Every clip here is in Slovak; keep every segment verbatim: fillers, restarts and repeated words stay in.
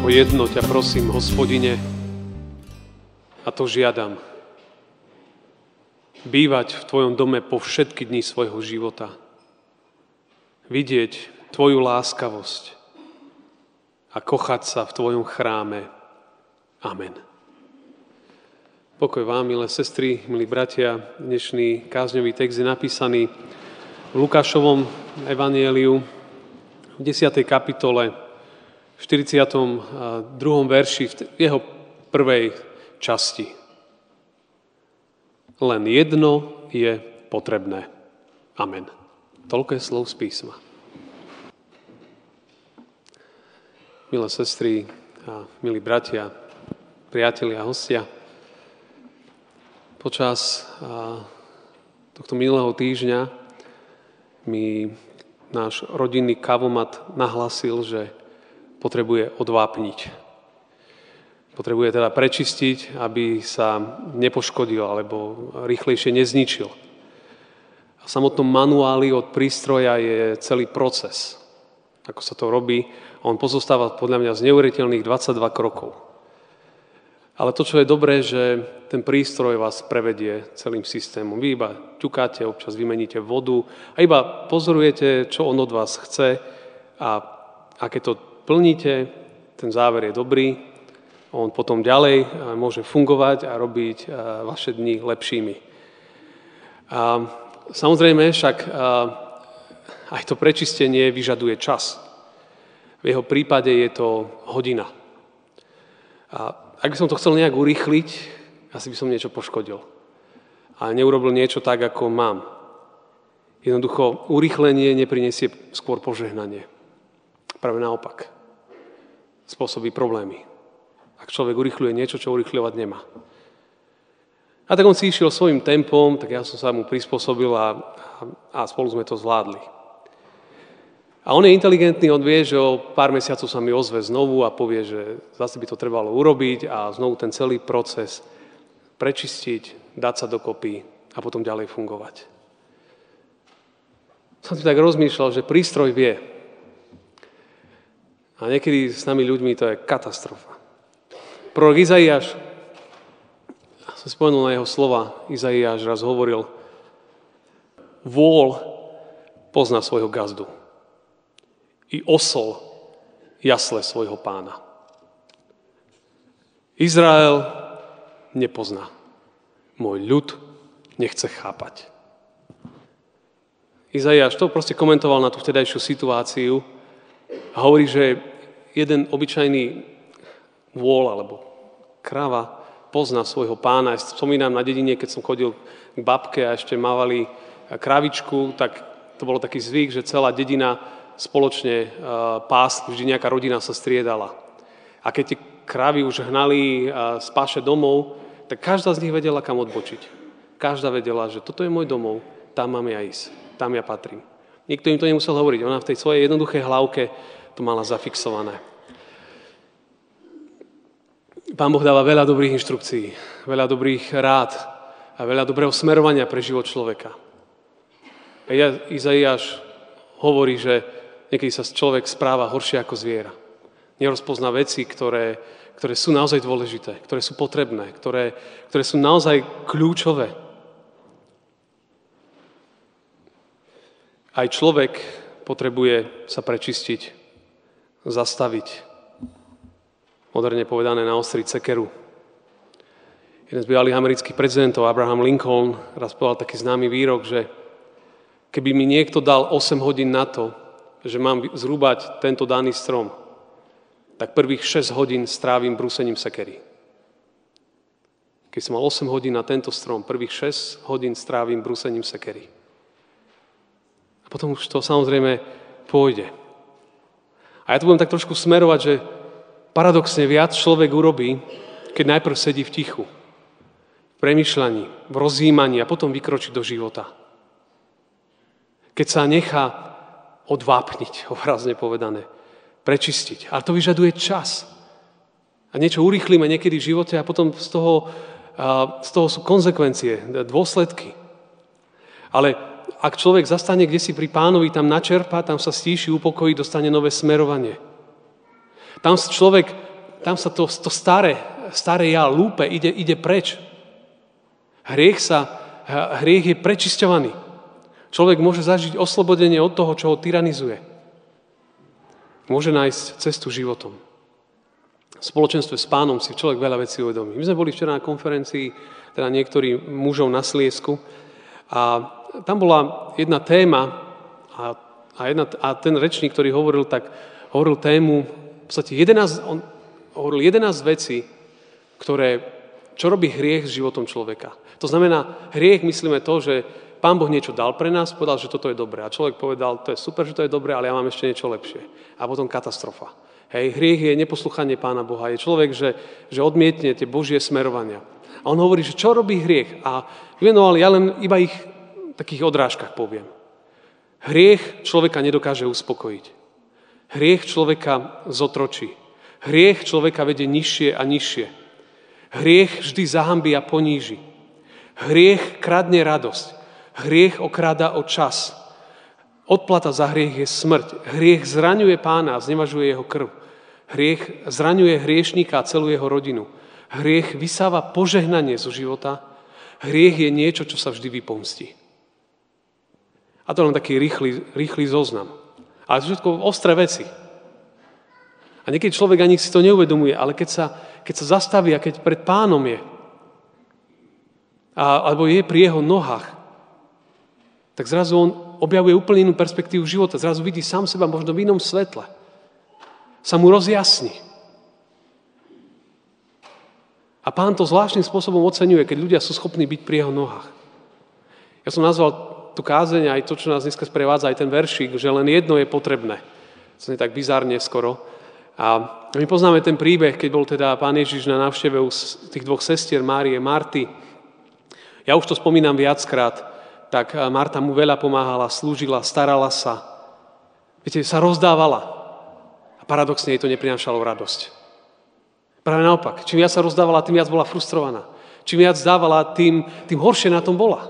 O jedno ťa prosím, Hospodine, a to žiadam. Bývať v Tvojom dome po všetky dni svojho života. Vidieť Tvoju láskavosť a kochať sa v Tvojom chráme. Amen. Pokoj vám, milé sestry, milí bratia. Dnešný kázňový text je napísaný v Lukášovom evanjeliu v desiatej kapitole v štyridsiatom druhom verši, v jeho prvej časti. Len jedno je potrebné. Amen. Toľko je slov z písma. Milé sestry, a milí bratia, priatelia a hostia, počas tohto minulého týždňa mi náš rodinný kavomat nahlasil, že potrebuje odvápniť. Potrebuje teda prečistiť, aby sa nepoškodil alebo rýchlejšie nezničil. A v samotnom manuáli od prístroja je celý proces, ako sa to robí. A on pozostáva podľa mňa z neuveriteľných dvadsaťdva krokov. Ale to, čo je dobré, že ten prístroj vás prevedie celým systémom. Vy iba ťukáte, občas vymeníte vodu a iba pozorujete, čo on od vás chce a aké to plníte, ten záver je dobrý, on potom ďalej môže fungovať a robiť vaše dni lepšími. A samozrejme však aj to prečistenie vyžaduje čas. V jeho prípade je to hodina. A ak by som to chcel nejak urýchliť, asi by som niečo poškodil. A neurobil niečo tak, ako mám. Jednoducho, urýchlenie neprinesie skôr požehnanie. Práve naopak. Spôsobí problémy. Ak človek urýchľuje niečo, čo urýchľovať nemá. A tak on si išiel svojím tempom, tak ja som sa mu prispôsobil a, a spolu sme to zvládli. A on je inteligentný, on vie, že o pár mesiacov sa mi ozve znovu a povie, že zase by to trebalo urobiť a znovu ten celý proces prečistiť, dať sa dokopy a potom ďalej fungovať. Som si tak rozmýšľal, že prístroj vie. A niekedy s nami ľuďmi to je katastrofa. Prorok Izaiáš, som spomenul na jeho slova, Izaiáš raz hovoril, vôl pozná svojho gazdu i osol jasle svojho pána. Izrael nepozná. Môj ľud nechce chápať. Izaiáš to proste komentoval na tú vtedajšiu situáciu a hovorí, že jeden obyčajný vôľ alebo kráva pozná svojho pána. Ja spomínam na dedine, keď som chodil k babke a ešte mávali krávičku, tak to bolo taký zvyk, že celá dedina spoločne pásla, vždy nejaká rodina sa striedala. A keď tie krávy už hnali z páše domov, tak každá z nich vedela, kam odbočiť. Každá vedela, že toto je môj domov, tam mám ja ísť, tam ja patrím. Nikto im to nemusel hovoriť. Ona v tej svojej jednoduchej hlavke to mala zafixované. Pán Boh dáva veľa dobrých inštrukcií, veľa dobrých rád a veľa dobrého smerovania pre život človeka. A Izaiáš hovorí, že niekedy sa človek správa horšie ako zviera. Nerozpozná veci, ktoré, ktoré sú naozaj dôležité, ktoré sú potrebné, ktoré, ktoré sú naozaj kľúčové. Aj človek potrebuje sa prečistiť, zastaviť. Moderne povedané naostriť sekeru. Jeden z bývalých amerických prezidentov, Abraham Lincoln, raz povedal taký známy výrok, že keby mi niekto dal osem hodín na to, že mám zrúbať tento daný strom, tak prvých šesť hodín strávim brúsením sekery. Keď som mal osem hodín na tento strom, prvých šesť hodín strávim brúsením sekery. Potom už to samozrejme pôjde. A ja tu budem tak trošku smerovať, že paradoxne viac človek urobí, keď najprv sedí v tichu, v premýšľaní, v rozjímaní a potom vykročí do života. Keď sa nechá odvápniť, obrazne povedané, prečistiť. Ale to vyžaduje čas. A niečo urýchlíme niekedy v živote a potom z toho, z toho sú konzekvencie, dôsledky. Ale ak človek zastane kdesi pri Pánovi, tam načerpá, tam sa stíši, upokojí, dostane nové smerovanie. Tam človek, tam sa to, to staré, staré ja lúpe, ide, ide preč. Hriech sa, hriech je prečisťovaný. Človek môže zažiť oslobodenie od toho, čo ho tyranizuje. Môže nájsť cestu životom. V spoločenstve s Pánom si človek veľa vecí uvedomí. My sme boli včera na konferencii, teda niektorí mužov na Sliesku, a tam bola jedna téma a, a, jedna, a ten rečník, ktorý hovoril, tak hovoril tému, v podstate jedenásť, on hovoril jedenásť vecí, ktoré, čo robí hriech s životom človeka. To znamená, hriech myslíme to, že Pán Boh niečo dal pre nás, povedal, že toto je dobré. A človek povedal, to je super, že to je dobré, ale ja mám ešte niečo lepšie. A potom katastrofa. Hej, hriech je neposluchanie Pána Boha. Je človek, že, že odmietne tie Božie smerovania. A on hovorí, že čo robí hriech? A venoval, ja len iba ich takých odrážkach poviem. Hriech človeka nedokáže uspokojiť. Hriech človeka zotročí. Hriech človeka vedie nižšie a nižšie. Hriech vždy zahambí a poníži. Hriech kradne radosť. Hriech okráda o čas. Odplata za hriech je smrť. Hriech zraňuje Pána a znevažuje jeho krv. Hriech zraňuje hriešníka a celú jeho rodinu. Hriech vysáva požehnanie zo života. Hriech je niečo, čo sa vždy vypomstí. A to len taký rýchly, rýchly zoznam. Ale to všetko ostré veci. A niekedy človek ani si to neuvedomuje, ale keď sa, keď sa zastaví a keď pred Pánom je, a, alebo je pri jeho nohách, tak zrazu on objavuje úplne inú perspektívu života. Zrazu vidí sám seba možno v inom svetle. Sa mu rozjasní. A Pán to zvláštnym spôsobom oceňuje, keď ľudia sú schopní byť pri jeho nohách. Ja som nazval tú kázeň aj to, čo nás dneska sprevádza, aj ten veršík, že len jedno je potrebné. To je tak bizárne skoro. A my poznáme ten príbeh, keď bol teda Pán Ježiš na návšteve u tých dvoch sestier, Márie a Marty. Ja už to spomínam viackrát. Tak Marta mu veľa pomáhala, slúžila, starala sa. Viete, sa rozdávala. A paradoxne jej to neprinášalo radosť. Práve naopak, čím viac sa rozdávala, tým viac bola frustrovaná. Čím viac dávala, tým, tým horšie na tom bola.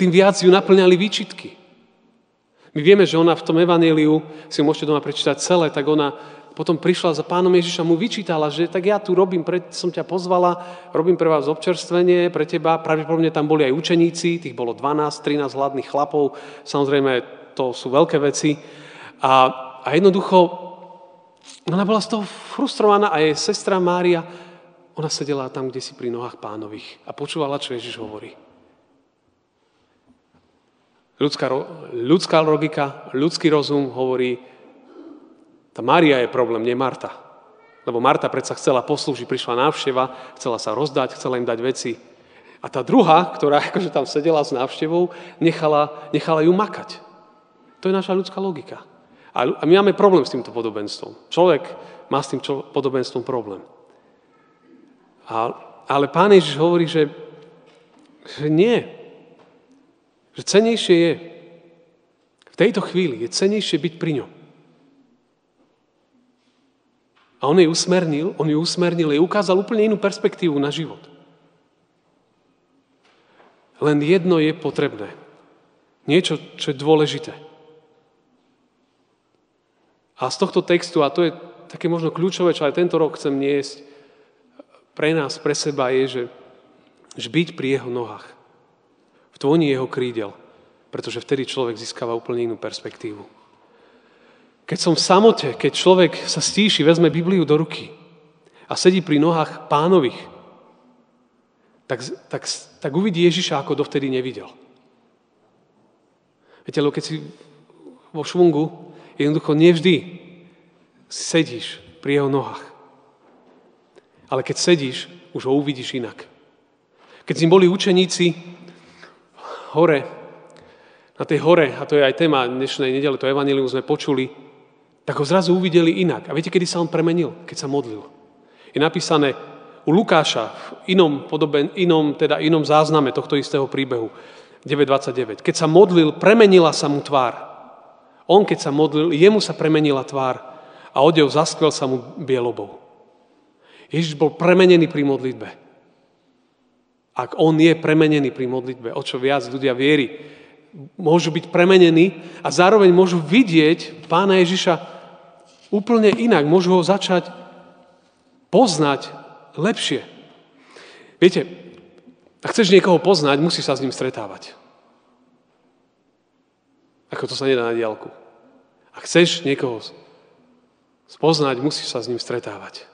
Tým viac ju naplňali výčitky. My vieme, že ona v tom evanjeliu, si môžete doma prečítať celé, tak ona potom prišla za Pánom Ježiša, mu vyčítala, že tak ja tu robím, pre, som ťa pozvala, robím pre vás občerstvenie, pre teba. Pravdepodobne tam boli aj učeníci, tých bolo dvanásť, trinásť hladných chlapov. Samozrejme, to sú veľké veci. A, a jednoducho, ona bola z toho frustrovaná a jej sestra Mária, ona sedela tam, kde si pri nohách Pánových a počúvala, čo Ježiš hovorí. Ľudská, ľudská logika, ľudský rozum hovorí, tá Mária je problém, nie Marta. Lebo Marta predsa chcela poslúžiť, prišla návšteva, chcela sa rozdať, chcela im dať veci. A tá druhá, ktorá akože tam sedela s návštevou, nechala, nechala ju makať. To je naša ľudská logika. A my máme problém s týmto podobenstvom. Človek má s tým čo, podobenstvom problém. A, ale Pán Ježiš hovorí, že, že nie. Že cennejšie je. V tejto chvíli je cennejšie byť pri ňom. A on jej usmernil, on ju usmernil, jej ukázal úplne inú perspektívu na život. Len jedno je potrebné. Niečo, čo je dôležité. A z tohto textu, a to je také možno kľúčové, čo aj tento rok chcem niesť, pre nás, pre seba je, že, že byť pri jeho nohách. V tvoni jeho krídel. Pretože vtedy človek získava úplne inú perspektívu. Keď som v samote, keď človek sa stíši, vezme Bibliu do ruky a sedí pri nohách Pánových, tak, tak, tak uvidí Ježiša, ako dovtedy nevidel. Viete, lebo keď si vo švungu, jednoducho nevždy sedíš pri jeho nohách. Ale keď sedíš, už ho uvidíš inak. Keď s ním boli učeníci hore, na tej hore, a to je aj téma dnešnej nedele, to evanjelium sme počuli, tak ho zrazu uvideli inak. A viete, kedy sa on premenil? Keď sa modlil. Je napísané u Lukáša v inom, podoben, inom, teda inom zázname tohto istého príbehu, deväť dvadsaťdeväť. Keď sa modlil, premenila sa mu tvár. On, keď sa modlil, jemu sa premenila tvár a odev zaskvel sa mu bielobou. Ježiš bol premenený pri modlitbe. Ak on je premenený pri modlitbe, o čo viac ľudia vierí, môžu byť premenení a zároveň môžu vidieť Pána Ježiša úplne inak. Môžu ho začať poznať lepšie. Viete, ak chceš niekoho poznať, musíš sa s ním stretávať. Ako to sa nedá na diaľku. Ak chceš niekoho spoznať, musíš sa s ním stretávať.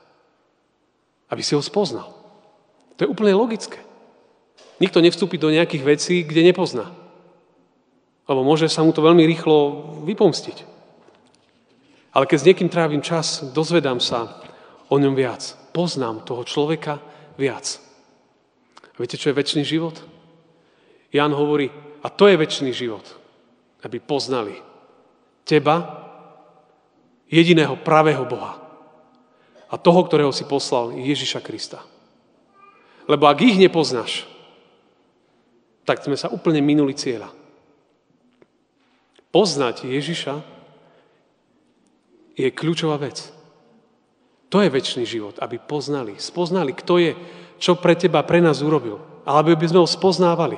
Aby si ho spoznal. To je úplne logické. Nikto nevstúpi do nejakých vecí, kde nepozná. Lebo môže sa mu to veľmi rýchlo vypomstiť. Ale keď s niekým trávim čas, dozvedám sa o ňom viac. Poznám toho človeka viac. A viete, čo je večný život? Ján hovorí, a to je večný život. Aby poznali teba, jediného pravého Boha. A toho, ktorého si poslal, Ježiša Krista. Lebo ak ich nepoznáš, tak sme sa úplne minuli cieľa. Poznať Ježiša je kľúčová vec. To je večný život, aby poznali, spoznali, kto je, čo pre teba, pre nás urobil. Ale aby sme ho spoznávali.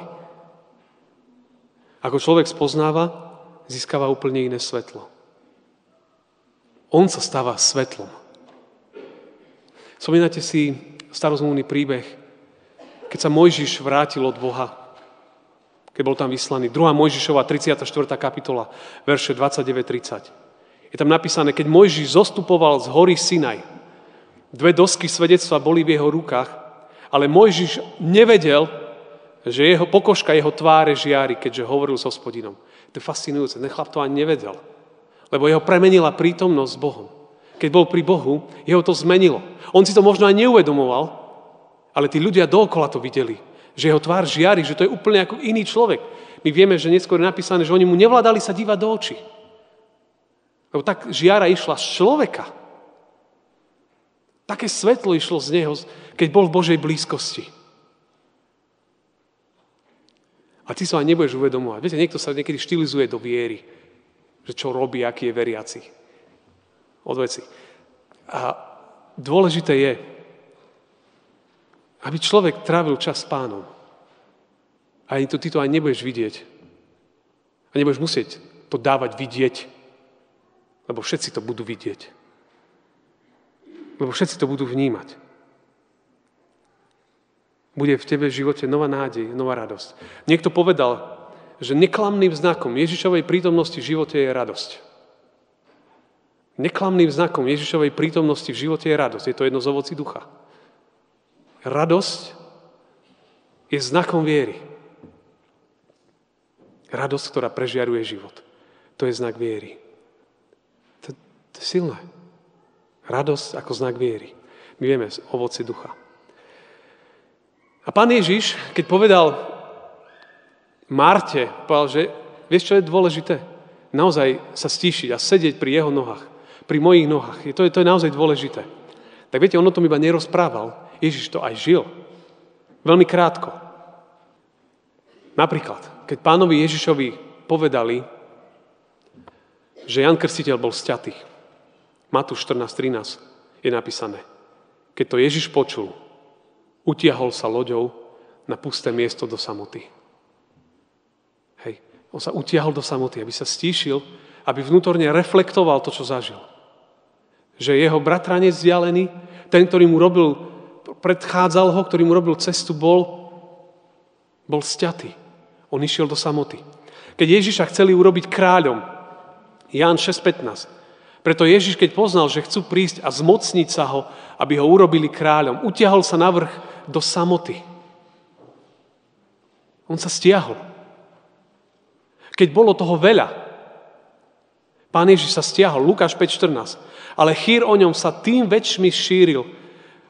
Ako človek spoznáva, získava úplne iné svetlo. On sa stáva svetlom. Spomínate si starozmluvný príbeh, keď sa Mojžiš vrátil od Boha, keď bol tam vyslaný. druhá. Mojžišova, tridsiata štvrtá kapitola, verše dvadsaťdeväť tridsať. Je tam napísané, keď Mojžiš zostupoval z hory Sinaj, dve dosky svedectva boli v jeho rukách, ale Mojžiš nevedel, že jeho pokožka, jeho tváre žiari, keďže hovoril s Hospodinom. To je fascinujúce, ten chlap to ani nevedel, lebo jeho premenila prítomnosť s Bohom. Keď bol pri Bohu, jeho to zmenilo. On si to možno aj neuvedomoval, ale tí ľudia dookola to videli. Že jeho tvár žiari, že to je úplne ako iný človek. My vieme, že neskôr je napísané, že oni mu nevládali sa dívať do očí. Lebo tak žiara išla z človeka. Také svetlo išlo z neho, keď bol v Božej blízkosti. A ty sa aj nebudeš uvedomovať. Viete, niekto sa niekedy štilizuje do viery, že čo robí, aký je veriaci. Odveci. A dôležité je, aby človek trávil čas s Pánom. A ty to aj nebudeš vidieť. A nebudeš musieť to dávať vidieť. Lebo všetci to budú vidieť. Lebo všetci to budú vnímať. Bude v tebe v živote nová nádej, nová radosť. Niekto povedal, že neklamným znakom Ježišovej prítomnosti v živote je radosť. Neklamným znakom Ježišovej prítomnosti v živote je radosť. Je to jedno z ovocí ducha. Radosť je znakom viery. Radosť, ktorá prežiaruje život. To je znak viery. To, to je silné. Radosť ako znak viery. My vieme z ovoci ducha. A Pán Ježiš, keď povedal Marte, povedal, že vieš, čo je dôležité? Naozaj sa stíšiť a sedieť pri jeho nohách. Pri mojich nohách. To je, to je naozaj dôležité. Tak viete, on o tom iba nerozprával. Ježiš to aj žil. Veľmi krátko. Napríklad, keď Pánovi Ježišovi povedali, že Ján Krstiteľ bol sťatý. Matúš štrnásť trinásť je napísané. Keď to Ježiš počul, utiahol sa loďou na pusté miesto do samoty. Hej, on sa utiahol do samoty, aby sa stíšil, aby vnútorne reflektoval to, čo zažil. Že jeho bratranec vzdialený, ten, ktorý mu robil predchádzal ho, ktorý mu robil cestu, bol, bol sťatý. On išiel do samoty. Keď Ježiša chceli urobiť kráľom, Ján šesť pätnásť, preto Ježiš, keď poznal, že chcú prísť a zmocniť sa ho, aby ho urobili kráľom, utiahol sa na vrch do samoty. On sa stiahol. Keď bolo toho veľa, Pán Ježiš sa stiahol. Lukáš päť štrnásť. Ale chýr o ňom sa tým väčšmi šíril,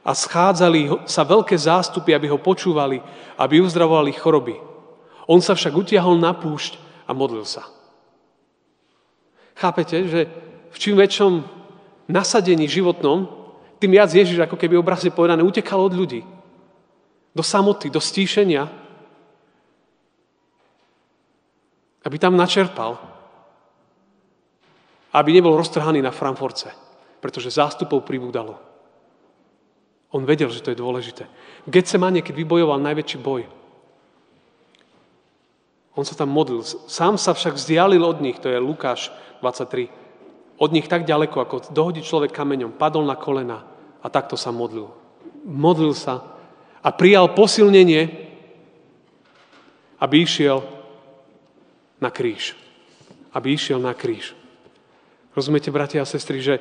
a schádzali sa veľké zástupy, aby ho počúvali, aby uzdravovali choroby. On sa však utiahol na púšť a modlil sa. Chápete, že v čím väčšom nasadení životnom, tým viac Ježiš, ako keby obrazne povedané, utekal od ľudí. Do samoty, do stíšenia. Aby tam načerpal. Aby nebol roztrhaný na Frankfurtce. Pretože zástupov pribúdalo. On vedel, že to je dôležité. V Getsemane, keď vybojoval najväčší boj, on sa tam modlil. Sám sa však vzdialil od nich, to je Lukáš dvadsaťtri. Od nich tak ďaleko, ako dohodí človek kameňom, padol na kolena a takto sa modlil. Modlil sa a prijal posilnenie, aby išiel na kríž. Aby išiel na kríž. Rozumiete, bratia a sestry, že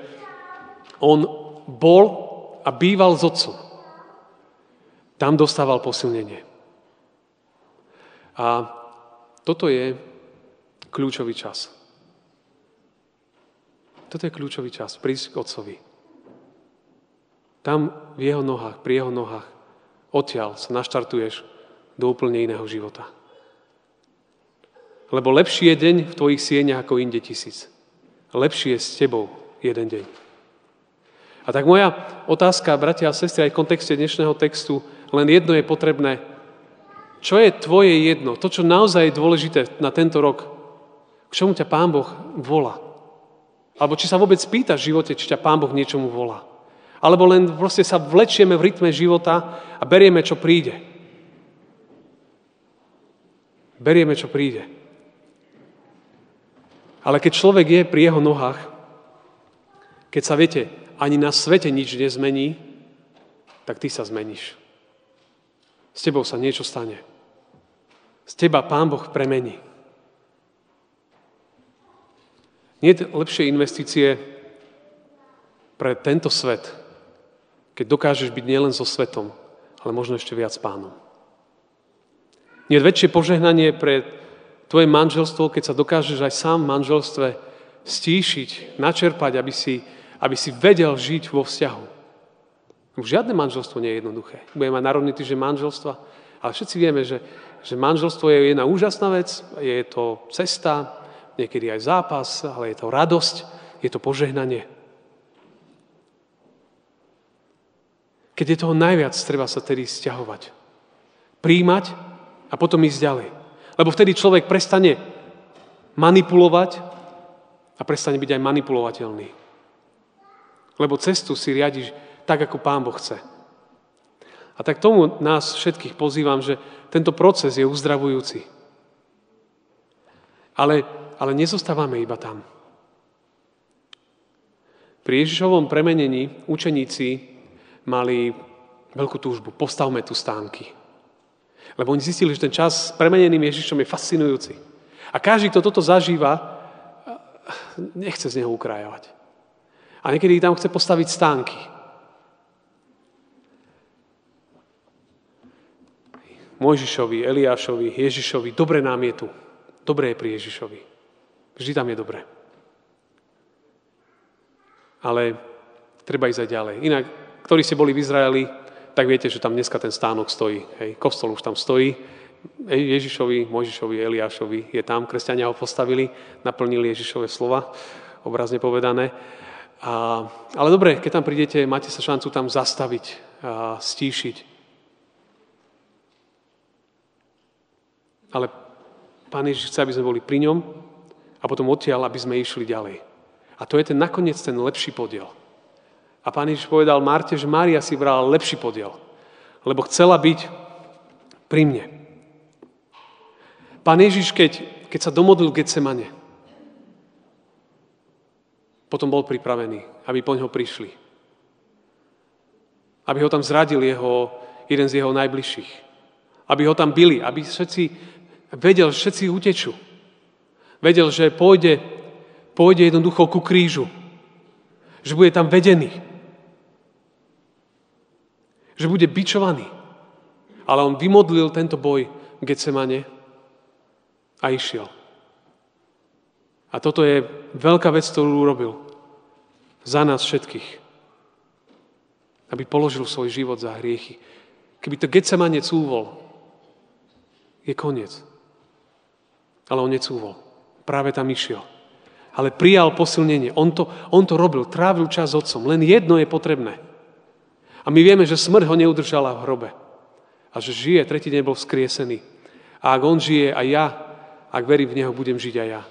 on bol a býval s otcom. Tam dostával posilnenie. A toto je kľúčový čas. Toto je kľúčový čas, prísť k otcovi. Tam v jeho nohách, pri jeho nohách, odtiaľ sa naštartuješ do úplne iného života. Lebo lepší je deň v tvojich sieňach ako inde tisíc. Lepší je s tebou jeden deň. A tak moja otázka, bratia a sestry, aj v kontexte dnešného textu, len jedno je potrebné. Čo je tvoje jedno? To, čo naozaj je dôležité na tento rok? K čomu ťa Pán Boh volá? Alebo či sa vôbec pýtaš v živote, či ťa Pán Boh niečomu volá? Alebo len proste sa vlečieme v rytme života a berieme, čo príde. Berieme, čo príde. Ale keď človek je pri jeho nohách, keď sa, viete, ani na svete nič nezmení, tak ty sa zmeníš. S tebou sa niečo stane. Z teba Pán Boh premení. Nie je lepšie investície pre tento svet, keď dokážeš byť nielen so svetom, ale možno ešte viac s Pánom. Nie je väčšie požehnanie pre tvoje manželstvo, keď sa dokážeš aj sám v manželstve stíšiť, načerpať, aby si, aby si vedel žiť vo vzťahu. Žiadne manželstvo nie je jednoduché. Budeme mať národný týždeň manželstva, ale všetci vieme, že, že manželstvo je jedna úžasná vec, je to cesta, niekedy aj zápas, ale je to radosť, je to požehnanie. Keď je toho najviac, treba sa tedy sťahovať. Prijímať a potom ísť ďalej. Lebo vtedy človek prestane manipulovať a prestane byť aj manipulovateľný. Lebo cestu si riadiš tak, ako Pán Boh chce. A tak tomu nás všetkých pozývam, že tento proces je uzdravujúci. Ale, ale nezostávame iba tam. Pri Ježišovom premenení učeníci mali veľkú túžbu. Postavme tu stánky. Lebo oni zistili, že ten čas s premeneným Ježišom je fascinujúci. A každý, kto toto zažíva, nechce z neho ukrajovať. A niekedy tam chce postaviť stánky. Mojžišovi, Eliášovi, Ježišovi, dobre nám je tu. Dobre je pri Ježišovi. Vždy tam je dobre. Ale treba ísť aj ďalej. Inak, ktorí ste boli v Izraeli, tak viete, že tam dneska ten stánok stojí. Hej. Kostol už tam stojí. Ježišovi, Mojžišovi, Eliášovi je tam. Kresťania ho postavili, naplnili Ježišove slova, obrazne povedané. A, ale dobre, keď tam prídete, máte sa šancu tam zastaviť, a stíšiť. Ale Pán Ježiš chce, aby sme boli pri ňom a potom odtiaľ, aby sme išli ďalej. A to je ten nakoniec ten lepší podiel. A Pán Ježiš povedal Marte, že Mária si brala lepší podiel, lebo chcela byť pri mne. Pán Ježiš, keď, keď sa domodlil v Getsemane, potom bol pripravený, aby po ňo prišli. Aby ho tam zradil jeho, jeden z jeho najbližších. Aby ho tam bili, aby všetci vedel, že všetci utečú. Vedel, že pôjde, pôjde jednoducho ku krížu. Že bude tam vedený. Že bude bičovaný. Ale on vymodlil tento boj v Getsemane a išiel. A toto je veľká vec, ktorú urobil za nás všetkých. Aby položil svoj život za hriechy. Keby to Getsemane cúvol, je koniec. Ale on necúvol. Práve tam išiel. A ale prijal posilnenie. On to, on to robil, trávil čas s otcom. Len jedno je potrebné. A my vieme, že smrť ho neudržala v hrobe. A že žije, tretí deň bol vzkriesený. A ak on žije aj ja, ak verím v neho, budem žiť aj ja.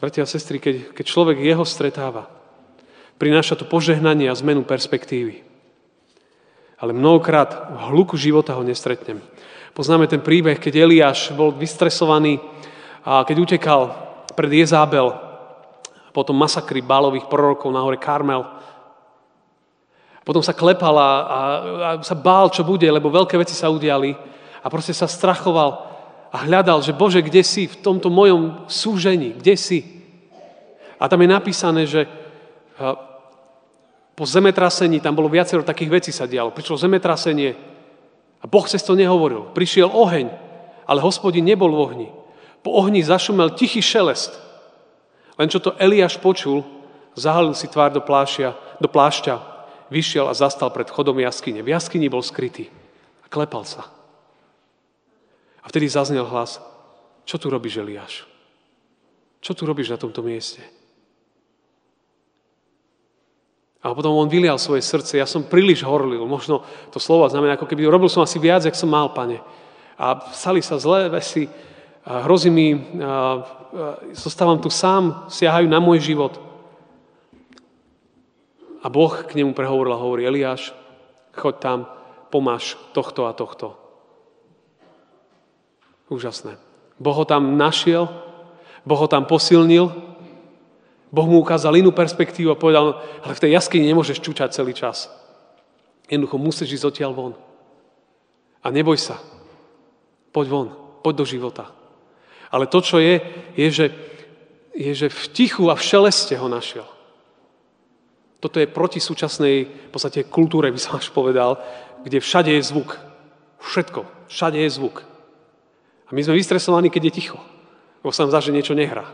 Bratia a sestry, keď, keď človek jeho stretáva, prináša to požehnanie a zmenu perspektívy. Ale mnohokrát v hluku života ho nestretnem. Poznáme ten príbeh, keď Eliáš bol vystresovaný a keď utekal pred Jezabel po tom masakri Bálových prorokov na hore Karmel. Potom sa klepal a, a, a sa bál, čo bude, lebo veľké veci sa udiali a proste sa strachoval a hľadal, že Bože, kde si v tomto mojom súžení, kde si? A tam je napísané, že po zemetrasení, tam bolo viacero takých vecí sa dialo. Prišlo zemetrasenie a Boh cez to nehovoril. Prišiel oheň, ale Hospodin nebol v ohni. Po ohni zašumel tichý šelest. Len čo to Eliáš počul, zahalil si tvár do plášťa, do plášťa, vyšiel a zastal pred chodom jaskyne. V jaskyni bol skrytý a klepal sa. A vtedy zaznel hlas, čo tu robíš, Eliáš? Čo tu robíš na tomto mieste? A potom on vylial svoje srdce. Ja som príliš horlil. Možno to slovo znamená, ako keby robil som asi viac, jak som mal, Pane. A stali sa zlé veci, hrozí mi, a, a, zostávam tu sám, siahajú na môj život. A Boh k nemu prehovoril a hovorí, Eliáš, choď tam, pomáš tohto a tohto. Úžasné. Boh ho tam našiel, Boh ho tam posilnil, Boh mu ukázal inú perspektívu a povedal, ale v tej jaskyni nemôžeš čučať celý čas. Jednoducho musíš ísť odtiaľ von. A neboj sa. Poď von. Poď do života. Ale to, čo je, je, že, je, že v tichu a v šeleste ho našiel. Toto je proti súčasnej, v podstate, kultúre, by som až povedal, kde všade je zvuk. Všetko. Všade je zvuk. A my sme vystresovaní, keď je ticho. Lebo sa nám zdá, že niečo nehrá.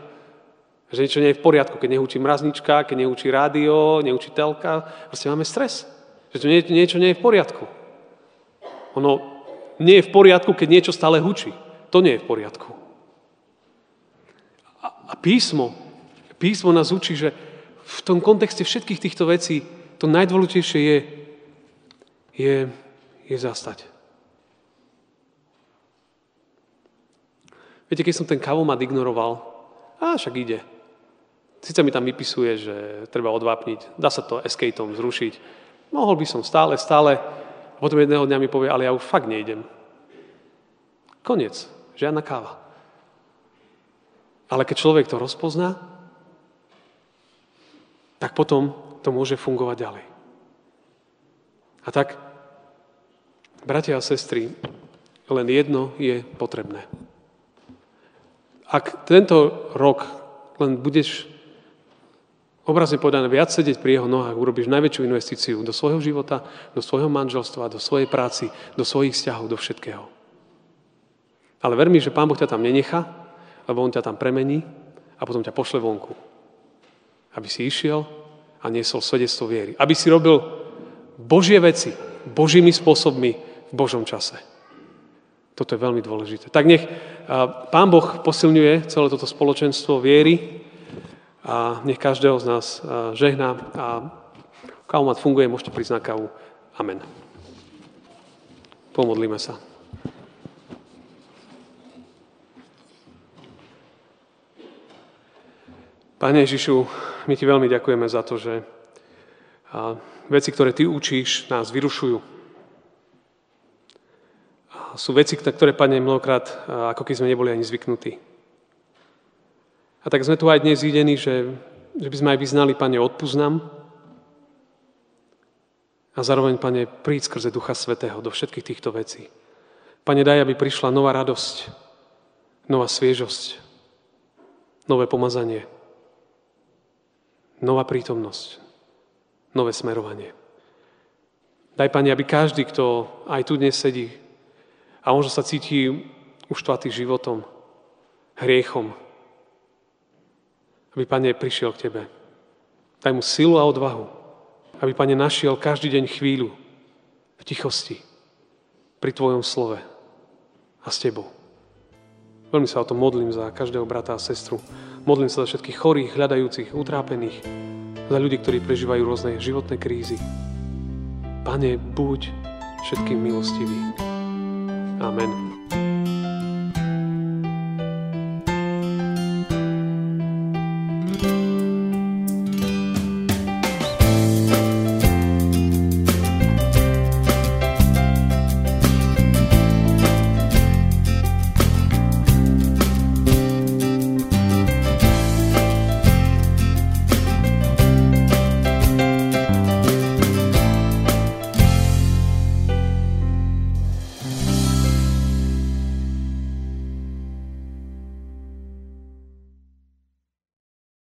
Že niečo nie je v poriadku, keď nehučí mraznička, keď nehučí rádio, nehučí telka. Proste máme stres, že to nie, niečo nie je v poriadku. Ono nie je v poriadku, keď niečo stále hučí. To nie je v poriadku. A, a písmo, písmo nás učí, že v tom kontexte všetkých týchto vecí to najdôležitejšie je, je, je zastať. Viete, keď som ten kavomat ignoroval, a však ide. Sice mi tam vypisuje, že treba odvápniť, dá sa to escapeom zrušiť. Mohol by som stále, stále. A potom jedného dňa mi povie, ale ja už fakt nejdem. Koniec. Žiadna káva. Ale keď človek to rozpozná, tak potom to môže fungovať ďalej. A tak, bratia a sestry, len jedno je potrebné. Ak tento rok len budeš obrazne povedané, viac sedieť pri jeho nohách, urobíš najväčšiu investíciu do svojho života, do svojho manželstva, do svojej práci, do svojich vzťahov, do všetkého. Ale ver mi, že Pán Boh ťa tam nenechá, lebo On ťa tam premení a potom ťa pošle vonku. Aby si išiel a niesol svedectvo viery. Aby si robil Božie veci, Božími spôsobmi v Božom čase. Toto je veľmi dôležité. Tak nech Pán Boh posilňuje celé toto spoločenstvo viery, a nech každého z nás žehná a kavomat funguje, môžete prísť na kávu. Amen. Pomodlíme sa. Pane Ježišu, my Ti veľmi ďakujeme za to, že veci, ktoré Ty učíš, nás vyrušujú. Sú veci, na ktoré, Pane, mnohokrát, ako keď sme neboli ani zvyknutí. A tak sme tu aj dnes videní, že, že by sme aj vyznali, Pane, odpusť nám. A zároveň, Pane, príď skrze Ducha Svätého do všetkých týchto vecí. Pane, daj, aby prišla nová radosť, nová sviežosť, nové pomazanie, nová prítomnosť, nové smerovanie. Daj, Pane, aby každý, kto aj tu dnes sedí a možno sa cíti uštvatý životom, hriechom, aby, Pane, prišiel k Tebe. Daj mu silu a odvahu, aby, Pane, našiel každý deň chvíľu v tichosti, pri Tvojom slove a s Tebou. Veľmi sa o to modlím za každého brata a sestru. Modlím sa za všetkých chorých, hľadajúcich, utrápených, za ľudí, ktorí prežívajú rôzne životné krízy. Pane, buď všetkým milostivý. Amen.